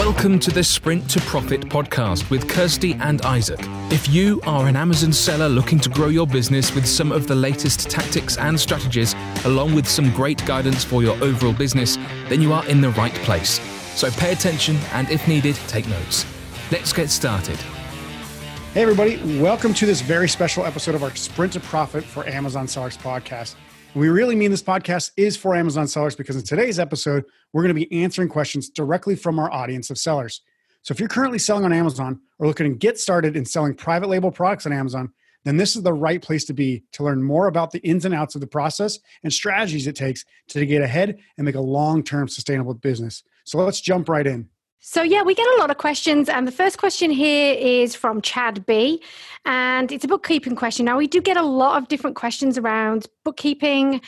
Welcome to the Sprint to Profit podcast with Kirsty and Isaac. If you are an Amazon seller looking to grow your business with some of the latest tactics and strategies, along with some great guidance for your overall business, then you are in the right place. So pay attention and if needed, take notes. Let's get started. Hey everybody, welcome to this very special episode of our Sprint to Profit for Amazon Sellers podcast. We really mean this podcast is for Amazon sellers because in today's episode, we're going to be answering questions directly from our audience of sellers. So if you're currently selling on Amazon or looking to get started in selling private label products on Amazon, then this is the right place to be to learn more about the ins and outs of the process and strategies it takes to get ahead and make a long-term sustainable business. So let's jump right in. So yeah, we get a lot of questions. And the first question here is from Chad B. And it's a bookkeeping question. Now, we do get a lot of different questions around bookkeeping,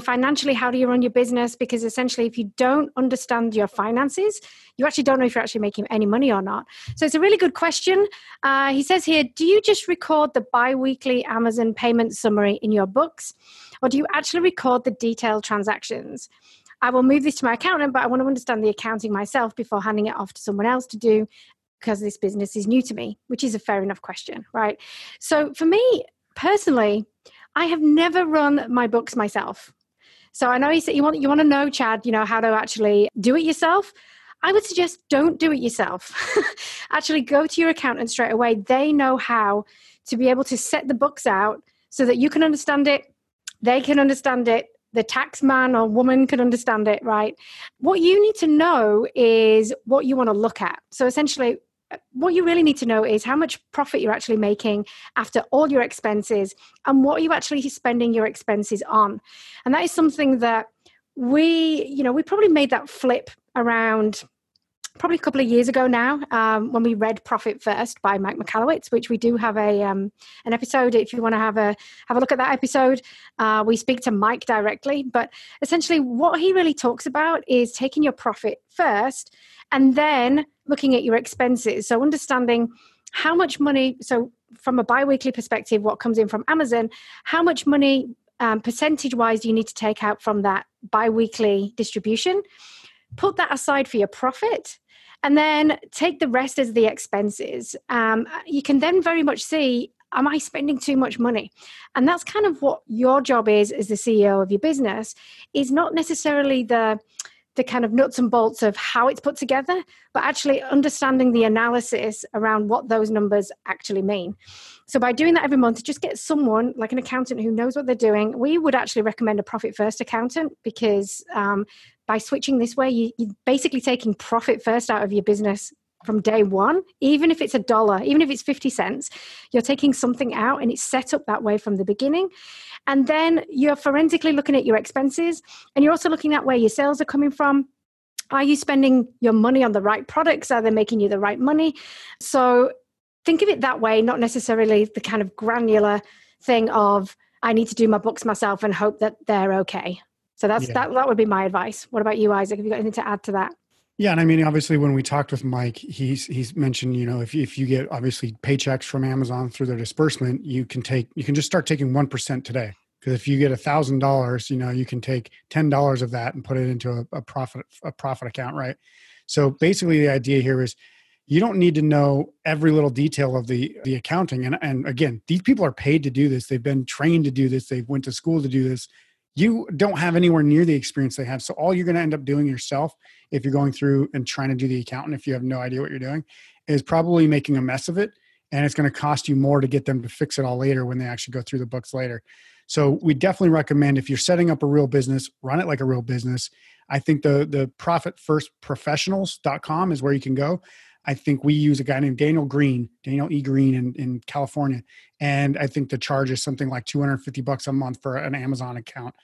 financially, how do you run your business? Because essentially, if you don't understand your finances, you actually don't know if you're actually making any money or not. So it's a really good question. He says here, do you just record the bi-weekly Amazon payment summary in your books? Or do you actually record the detailed transactions? I will move this to my accountant, but I want to understand the accounting myself before handing it off to someone else to do because this business is new to me, which is a fair enough question, right? So for me personally, I have never run my books myself. So I know you said you want to know, Chad, how to actually do it yourself. I would suggest don't do it yourself. Actually go to your accountant straight away. They know how to be able to set the books out so that you can understand it, they can understand it, the tax man or woman can understand it, right? What you need to know is what you want to look at. So essentially, what you really need to know is how much profit you're actually making after all your expenses and what are you actually spending your expenses on. And that is something that we probably made that flip around probably a couple of years ago now when we read Profit First by Mike Michalowicz, which we do have an episode. If you want to have a look at that episode, we speak to Mike directly. But essentially what he really talks about is taking your profit first and then looking at your expenses. So understanding how much money, so from a bi-weekly perspective, what comes in from Amazon, how much money percentage-wise do you need to take out from that bi-weekly distribution? Put that aside for your profit. And then take the rest as the expenses. You can then very much see, am I spending too much money? And that's kind of what your job is as the CEO of your business, is not necessarily the kind of nuts and bolts of how it's put together, but actually understanding the analysis around what those numbers actually mean. So by doing that every month, just get someone like an accountant who knows what they're doing. We would actually recommend a Profit First accountant because by switching this way, you're basically taking profit first out of your business from day one. Even if it's $1, even if it's 50 cents, you're taking something out and it's set up that way from the beginning. And then you're forensically looking at your expenses and you're also looking at where your sales are coming from. Are you spending your money on the right products? Are they making you the right money? So think of it that way, not necessarily the kind of granular thing of I need to do my books myself and hope that they're okay. So that would be my advice. What about you, Isaac? Have you got anything to add to that? Yeah. And I mean, obviously when we talked with Mike, he's mentioned, if you get obviously paychecks from Amazon through their disbursement, you can just start taking 1% today. Because if you get $1,000, you can take $10 of that and put it into a profit account. Right. So basically the idea here is you don't need to know every little detail of the accounting. And again, these people are paid to do this. They've been trained to do this. They've went to school to do this. You don't have anywhere near the experience they have. So all you're going to end up doing yourself if you're going through and trying to do the accountant, if you have no idea what you're doing, is probably making a mess of it. And it's going to cost you more to get them to fix it all later when they actually go through the books later. So we definitely recommend if you're setting up a real business, run it like a real business. I think the profitfirstprofessionals.com is where you can go. I think we use a guy named Daniel E. Green in California. And I think the charge is something like $250 a month for an Amazon account.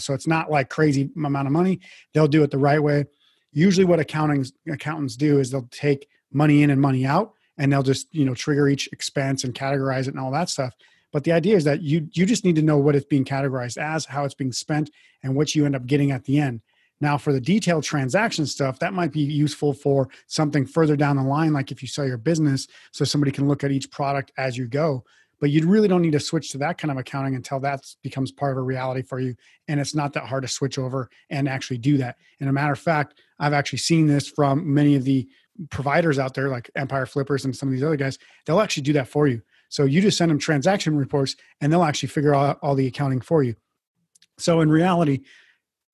So it's not like crazy amount of money. They'll do it the right way. Usually what accountants do is they'll take money in and money out and they'll just, trigger each expense and categorize it and all that stuff. But the idea is that you just need to know what it's being categorized as, how it's being spent, and what you end up getting at the end. Now, for the detailed transaction stuff, that might be useful for something further down the line, like if you sell your business, so somebody can look at each product as you go. But you really don't need to switch to that kind of accounting until that becomes part of a reality for you. And it's not that hard to switch over and actually do that. And a matter of fact, I've actually seen this from many of the providers out there like Empire Flippers and some of these other guys, they'll actually do that for you. So you just send them transaction reports and they'll actually figure out all the accounting for you. So in reality,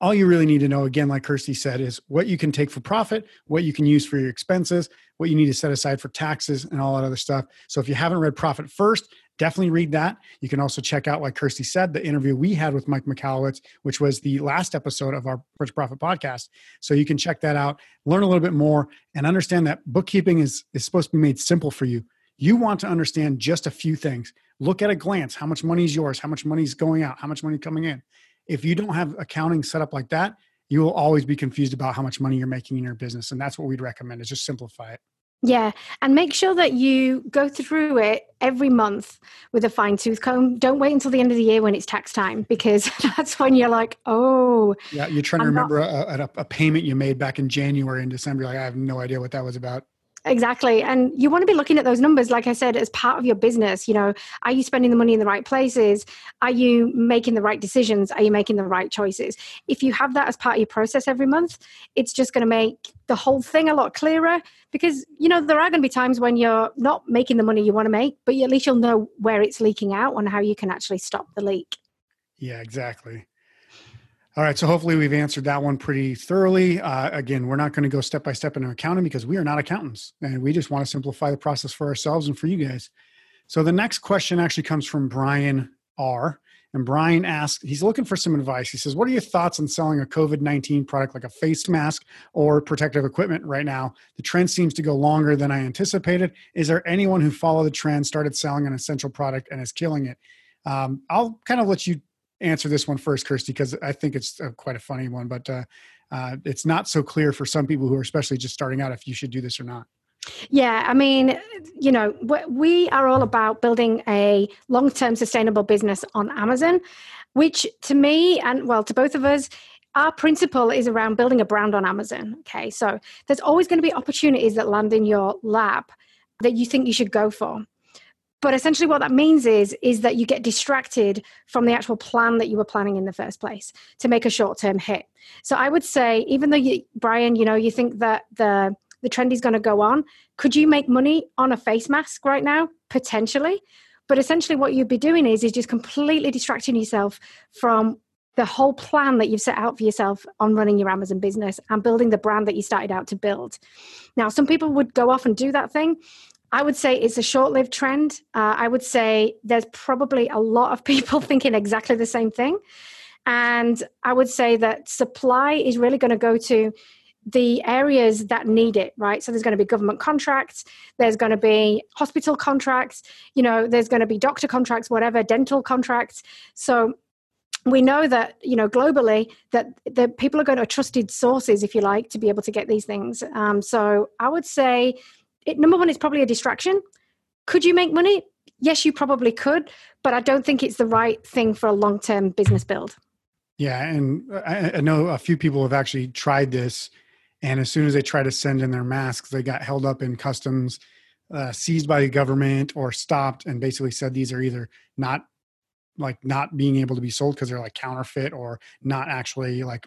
all you really need to know, again, like Kirsty said, is what you can take for profit, what you can use for your expenses, what you need to set aside for taxes and all that other stuff. So if you haven't read Profit First, definitely read that. You can also check out, like Kirsty said, the interview we had with Mike Michalowicz, which was the last episode of our Rich Profit podcast. So you can check that out, learn a little bit more, and understand that bookkeeping is supposed to be made simple for you. You want to understand just a few things. Look at a glance, how much money is yours, how much money is going out, how much money coming in. If you don't have accounting set up like that, you will always be confused about how much money you're making in your business. And that's what we'd recommend, is just simplify it. Yeah. And make sure that you go through it every month with a fine tooth comb. Don't wait until the end of the year when it's tax time, because that's when you're like, oh. Yeah. You're trying to remember a payment you made back in January and December. You're like, I have no idea what that was about. Exactly. And you want to be looking at those numbers, like I said, as part of your business. You know, are you spending the money in the right places? Are you making the right decisions? Are you making the right choices? If you have that as part of your process every month, it's just going to make the whole thing a lot clearer, because, you know, there are going to be times when you're not making the money you want to make, but at least you'll know where it's leaking out and how you can actually stop the leak. Yeah, exactly. All right. So hopefully we've answered that one pretty thoroughly. Again, we're not going to go step by step into accounting because we are not accountants, and we just want to simplify the process for ourselves and for you guys. So the next question actually comes from Brian R. And Brian asked, he's looking for some advice. He says, what are your thoughts on selling a COVID-19 product like a face mask or protective equipment right now? The trend seems to go longer than I anticipated. Is there anyone who followed the trend, started selling an essential product, and is killing it? I'll kind of let you answer this one first, Kirsty, because I think it's quite a funny one, but it's not so clear for some people who are especially just starting out if you should do this or not. Yeah, I mean, you know, we are all about building a long-term sustainable business on Amazon, which to me, and well, to both of us, our principle is around building a brand on Amazon. Okay, so there's always going to be opportunities that land in your lap that you think you should go for. But essentially what that means is that you get distracted from the actual plan that you were planning in the first place to make a short-term hit. So I would say, even though, you, Brian, you know, you think that the trend is going to go on, could you make money on a face mask right now? Potentially. But essentially what you'd be doing is just completely distracting yourself from the whole plan that you've set out for yourself on running your Amazon business and building the brand that you started out to build. Now, some people would go off and do that thing. I would say it's a short-lived trend. I would say there's probably a lot of people thinking exactly the same thing. And I would say that supply is really going to go to the areas that need it, right? So there's going to be government contracts, there's going to be hospital contracts, you know, there's going to be doctor contracts, whatever, dental contracts. So we know that, you know, globally, that the people are going to trusted sources, if you like, to be able to get these things. So I would say, number one, it's probably a distraction. Could you make money? Yes, you probably could, but I don't think it's the right thing for a long-term business build. Yeah, and I know a few people have actually tried this, and as soon as they try to send in their masks, they got held up in customs, seized by the government, or stopped, and basically said these are either not being able to be sold because they're like counterfeit or not actually like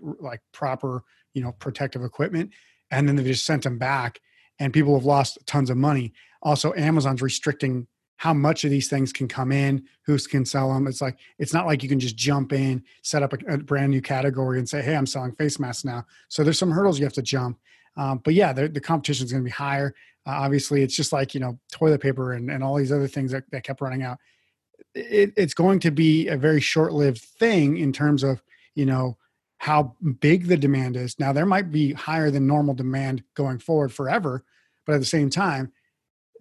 proper, you know, protective equipment, and then they just sent them back. And people have lost tons of money. Also, Amazon's restricting how much of these things can come in, who can sell them. It's like, it's not like you can just jump in, set up a brand new category and say, hey, I'm selling face masks now. So there's some hurdles you have to jump. But yeah, the competition is going to be higher. Obviously, it's just like, you know, toilet paper and all these other things that kept running out. It's going to be a very short-lived thing in terms of, you know, how big the demand is. Now, there might be higher than normal demand going forward forever, but at the same time,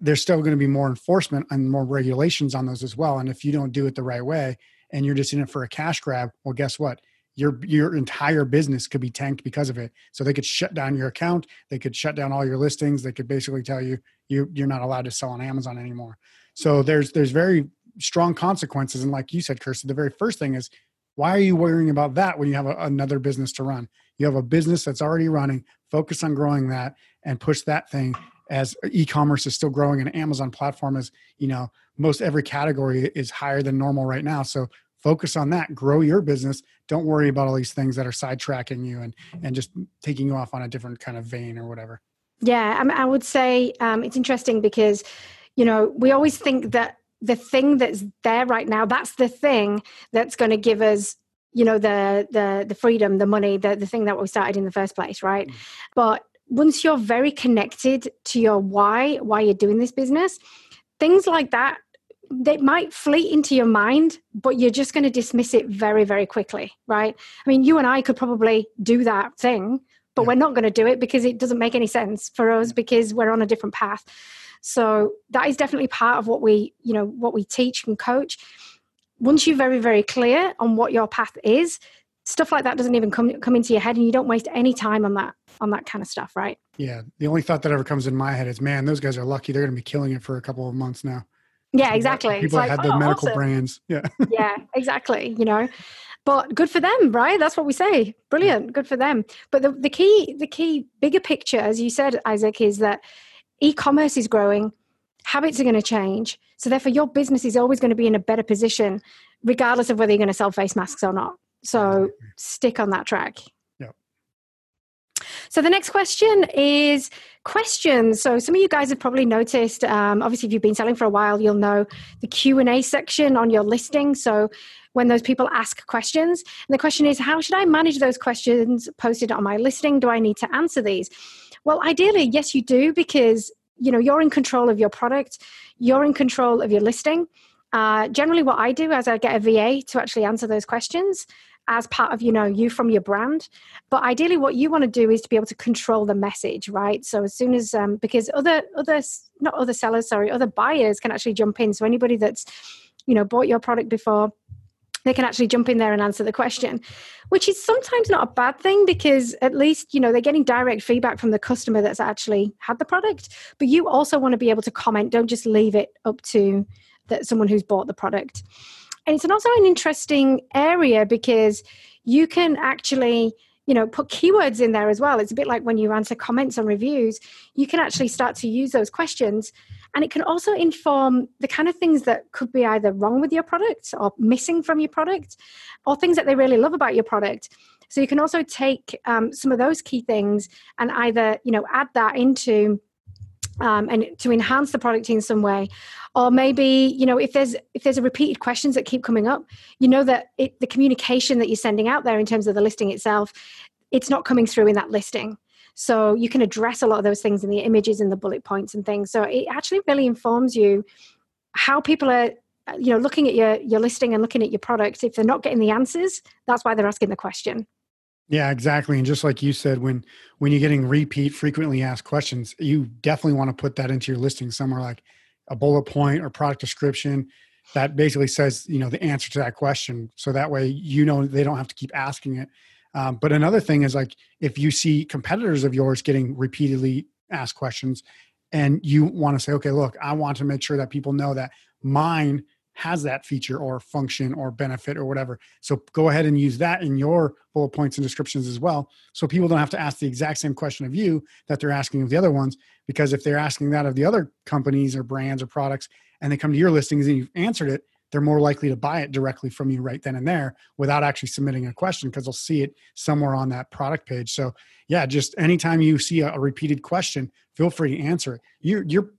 there's still going to be more enforcement and more regulations on those as well. And if you don't do it the right way and you're just in it for a cash grab, well, guess what? Your entire business could be tanked because of it. So they could shut down your account. They could shut down all your listings. They could basically tell you, you're not allowed to sell on Amazon anymore. So there's very strong consequences. And like you said, Kirsty, the very first thing is, why are you worrying about that when you have another business to run? You have a business that's already running. Focus on growing that and push that thing, as e-commerce is still growing and Amazon platform is, you know, most every category is higher than normal right now. So focus on that, grow your business. Don't worry about all these things that are sidetracking you and just taking you off on a different kind of vein or whatever. Yeah, I would say it's interesting because, you know, we always think that the thing that's there right now, that's the thing that's going to give us, you know, the freedom, the money, the thing that we started in the first place, right? Mm. But once you're very connected to your why you're doing this business, things like that, they might fleet into your mind, but you're just going to dismiss it very, very quickly, right? I mean, you and I could probably do that thing, but we're not going to do it because it doesn't make any sense for us because we're on a different path. So that is definitely part of what we, you know, what we teach and coach. Once you're very, very clear on what your path is, stuff like that doesn't even come into your head, and you don't waste any time on that kind of stuff, right? Yeah. The only thought that ever comes in my head is, man, those guys are lucky. They're going to be killing it for a couple of months now. Yeah, exactly. People that had the medical brands. Yeah. Yeah, exactly. You know, but good for them, right? That's what we say. Brilliant. Good for them. But the key bigger picture, as you said, Isaac, is that e-commerce is growing. Habits are going to change. So therefore your business is always going to be in a better position, regardless of whether you're going to sell face masks or not. So stick on that track. Yeah. So the next question is questions. So some of you guys have probably noticed, obviously if you've been selling for a while, you'll know the Q&A section on your listing. So when those people ask questions, and the question is, how should I manage those questions posted on my listing? Do I need to answer these? Well, ideally, yes, you do, because you know, you're in control of your product. You're in control of your listing. Generally, what I do is I get a VA to actually answer those questions as part of, you know, you from your brand. But ideally, what you want to do is to be able to control the message, right? So as soon as, because other buyers can actually jump in. So anybody that's, you know, bought your product before, they can actually jump in there and answer the question, which is sometimes not a bad thing because at least, you know, they're getting direct feedback from the customer that's actually had the product. But you also want to be able to comment. Don't just leave it up to that someone who's bought the product. And it's also an interesting area because you can actually, you know, put keywords in there as well. It's a bit like when you answer comments on reviews, you can actually start to use those questions. And it can also inform the kind of things that could be either wrong with your product or missing from your product or things that they really love about your product. So you can also take some of those key things and either, you know, add that into and to enhance the product in some way. Or maybe, you know, if there's a repeated questions that keep coming up, you know that the communication that you're sending out there in terms of the listing itself, it's not coming through in that listing. So you can address a lot of those things in the images and the bullet points and things. So it actually really informs you how people are, you know, looking at your listing and looking at your product. If they're not getting the answers, that's why they're asking the question. Yeah, exactly. And just like you said, when you're getting repeat frequently asked questions, you definitely want to put that into your listing somewhere, like a bullet point or product description that basically says, you know, the answer to that question. So that way, you know, they don't have to keep asking it. But another thing is, like, if you see competitors of yours getting repeatedly asked questions and you want to say, okay, look, I want to make sure that people know that mine has that feature or function or benefit or whatever. So go ahead and use that in your bullet points and descriptions as well. So people don't have to ask the exact same question of you that they're asking of the other ones, because if they're asking that of the other companies or brands or products and they come to your listings and you've answered it, they're more likely to buy it directly from you right then and there without actually submitting a question, because they'll see it somewhere on that product page. So yeah, just anytime you see a repeated question, feel free to answer it.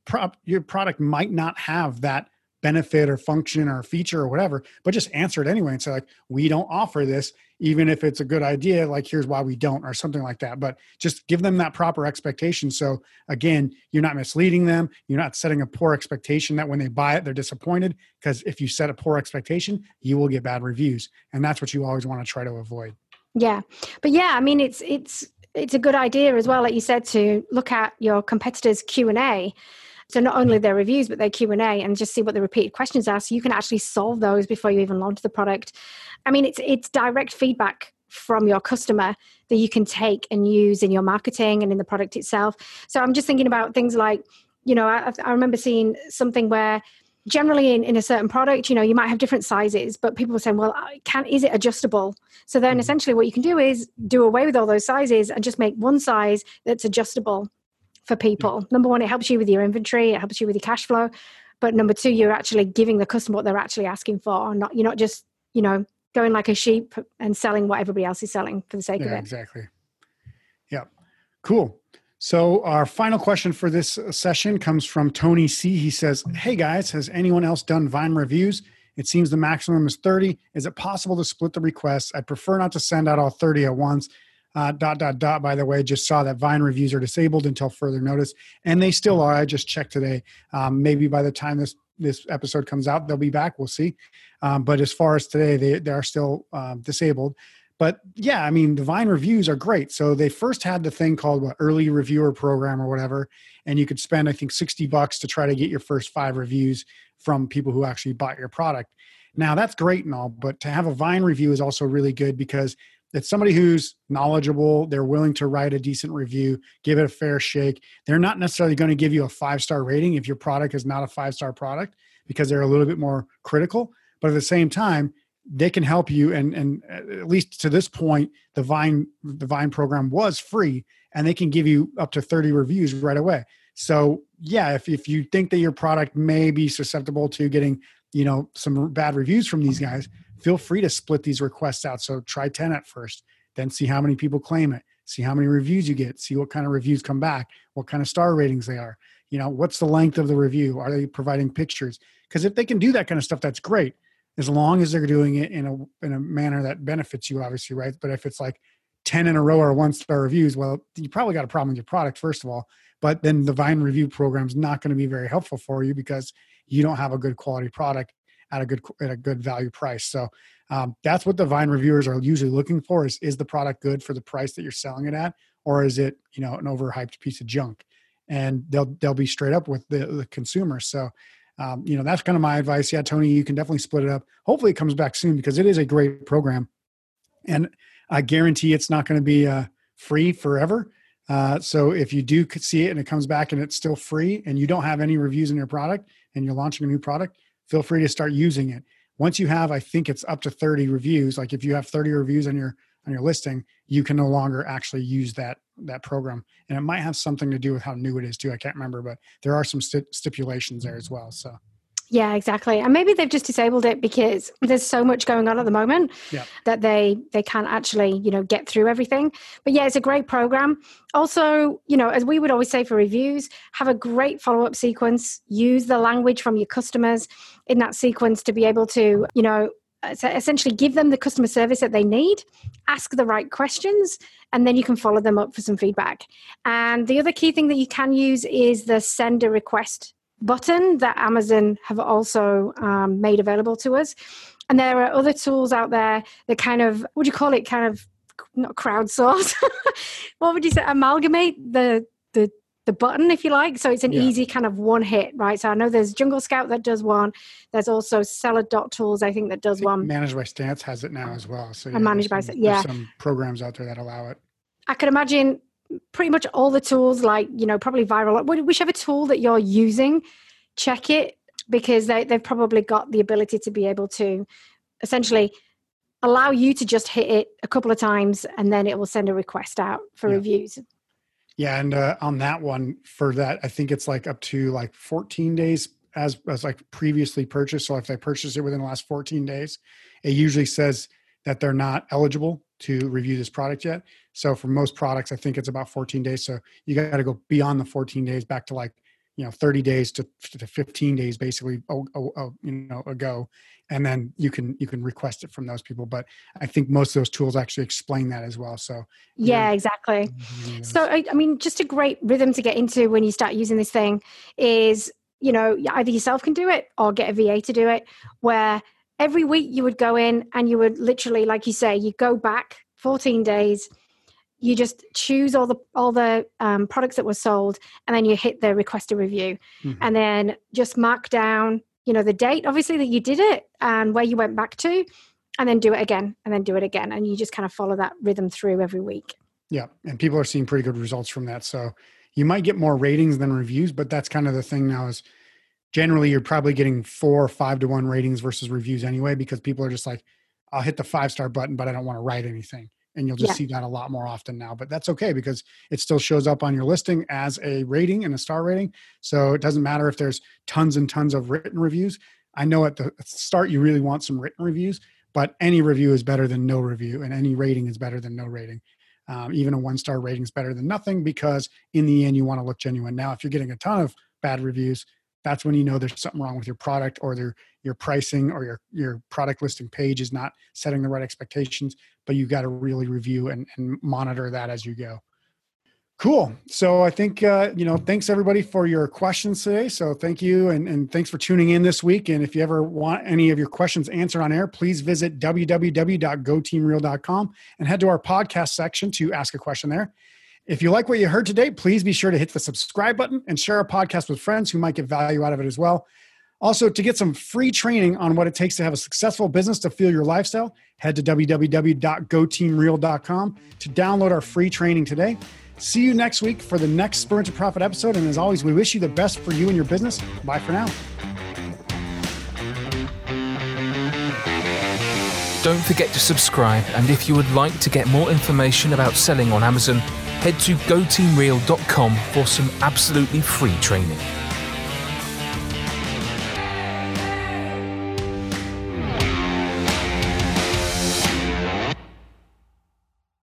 Your product might not have that benefit or function or feature or whatever, but just answer it anyway and say, like, we don't offer this, even if it's a good idea, like, here's why we don't, or something like that. But just give them that proper expectation. So again, you're not misleading them. You're not setting a poor expectation that when they buy it, they're disappointed, because if you set a poor expectation, you will get bad reviews. And that's what you always want to try to avoid. Yeah. But yeah, I mean, it's a good idea as well, like you said, to look at your competitors' Q&A. So not only their reviews, but their Q&A, and just see what the repeated questions are. So you can actually solve those before you even launch the product. I mean, it's direct feedback from your customer that you can take and use in your marketing and in the product itself. So I'm just thinking about things like, you know, I remember seeing something where generally in a certain product, you know, you might have different sizes, but people were saying, well, is it adjustable? So then essentially what you can do is do away with all those sizes and just make one size that's adjustable for people. Number one, it helps you with your inventory, it helps you with your cash flow. But number two, you're actually giving the customer what they're actually asking for, or not. You're not just, you know, going like a sheep and selling what everybody else is selling for the sake of it. Exactly. Yeah. Cool. So our final question for this session comes from Tony C. He says, hey guys, has anyone else done Vine reviews? It seems the maximum is 30. Is it possible to split the requests? I prefer not to send out all 30 at once. By the way, just saw that Vine reviews are disabled until further notice. And they still are. I just checked today. Maybe by the time this episode comes out, they'll be back. We'll see. But as far as today, they are still disabled. But yeah, I mean, the Vine reviews are great. So they first had the thing called what, early reviewer program or whatever. And you could spend, I think, $60 to try to get your first 5 reviews from people who actually bought your product. Now that's great and all, but to have a Vine review is also really good because it's somebody who's knowledgeable. They're willing to write a decent review, give it a fair shake. They're not necessarily going to give you a 5-star rating if your product is not a 5-star product because they're a little bit more critical. But at the same time, they can help you. And at least to this point, the Vine program was free and they can give you up to 30 reviews right away. So yeah, if you think that your product may be susceptible to getting, you know, some bad reviews from these guys, feel free to split these requests out. So try 10 at first, then see how many people claim it, see how many reviews you get, see what kind of reviews come back, what kind of star ratings they are, you know, what's the length of the review? Are they providing pictures? Because if they can do that kind of stuff, that's great. As long as they're doing it in a manner that benefits you, obviously, right? But if it's like 10 in a row or 1-star reviews, well, you probably got a problem with your product, first of all. But then the Vine review program is not going to be very helpful for you because you don't have a good quality product at a good value price. So that's what the Vine reviewers are usually looking for is the product good for the price that you're selling it at? Or is it, you know, an overhyped piece of junk? And they'll be straight up with the consumer. So you know, that's kind of my advice. Yeah, Tony, you can definitely split it up. Hopefully it comes back soon because it is a great program. And I guarantee it's not going to be free forever. So if you do see it and it comes back and it's still free and you don't have any reviews in your product and you're launching a new product, feel free to start using it. Once you have, I think it's up to 30 reviews. Like if you have 30 reviews on your listing, you can no longer actually use that program. And it might have something to do with how new it is too. I can't remember, but there are some stipulations there as well. So yeah, exactly. And maybe they've just disabled it because there's so much going on at the moment that they can't actually, you know, get through everything. But yeah, it's a great program. Also, you know, as we would always say for reviews, have a great follow-up sequence, use the language from your customers in that sequence to be able to, you know, so essentially give them the customer service that they need, ask the right questions, and then you can follow them up for some feedback. And the other key thing that you can use is the send a request button that Amazon have also made available to us. And there are other tools out there that kind of, what do you call it? Kind of not crowdsource. What would you say? Amalgamate the button, if you like. So it's an easy kind of one hit, right? So I know there's Jungle Scout that does one. There's also Seller Dot Tools, I think, that does one. Managed by Stance has it now as well. So yeah, there's some programs out there that allow it. I could imagine pretty much all the tools, like, you know, probably viral, whichever tool that you're using, check it because they've probably got the ability to be able to essentially allow you to just hit it a couple of times and then it will send a request out for reviews. Yeah. And on that one for that, I think it's like up to like 14 days as like previously purchased. So if they purchased it within the last 14 days, it usually says that they're not eligible to review this product yet. So for most products, I think it's about 14 days. So you got to go beyond the 14 days back to like, you know, 30 days to 15 days, basically, ago. And then you can request it from those people. But I think most of those tools actually explain that as well. So yeah, exactly. Yes. So, I mean, just a great rhythm to get into when you start using this thing is, you know, either yourself can do it or get a VA to do it, where every week you would go in and you would literally, like you say, you go back 14 days, you just choose all the products that were sold, and then you hit the request a review, and then just mark down, you know, the date, obviously, that you did it and where you went back to, and then do it again, and then do it again. And you just kind of follow that rhythm through every week. Yeah. And people are seeing pretty good results from that. So you might get more ratings than reviews, but that's kind of the thing now is generally you're probably getting 4 or 5 to 1 ratings versus reviews anyway, because people are just like, I'll hit the 5-star button, but I don't want to write anything. And you'll just see that a lot more often now, but that's okay because it still shows up on your listing as a rating and a star rating. So it doesn't matter if there's tons and tons of written reviews. I know at the start, you really want some written reviews, but any review is better than no review and any rating is better than no rating. Even a 1-star rating is better than nothing, because in the end, you want to look genuine. Now, if you're getting a ton of bad reviews, that's when you know there's something wrong with your product, or your pricing, or your product listing page is not setting the right expectations, but you've got to really review and monitor that as you go. Cool. So I think, thanks everybody for your questions today. So thank you. And thanks for tuning in this week. And if you ever want any of your questions answered on air, please visit www.goteamreal.com and head to our podcast section to ask a question there. If you like what you heard today, please be sure to hit the subscribe button and share our podcast with friends who might get value out of it as well. Also, to get some free training on what it takes to have a successful business to fuel your lifestyle, head to www.goteamreal.com to download our free training today. See you next week for the next Sprint to Profit episode. And as always, we wish you the best for you and your business. Bye for now. Don't forget to subscribe. And if you would like to get more information about selling on Amazon, head to goteamreal.com for some absolutely free training.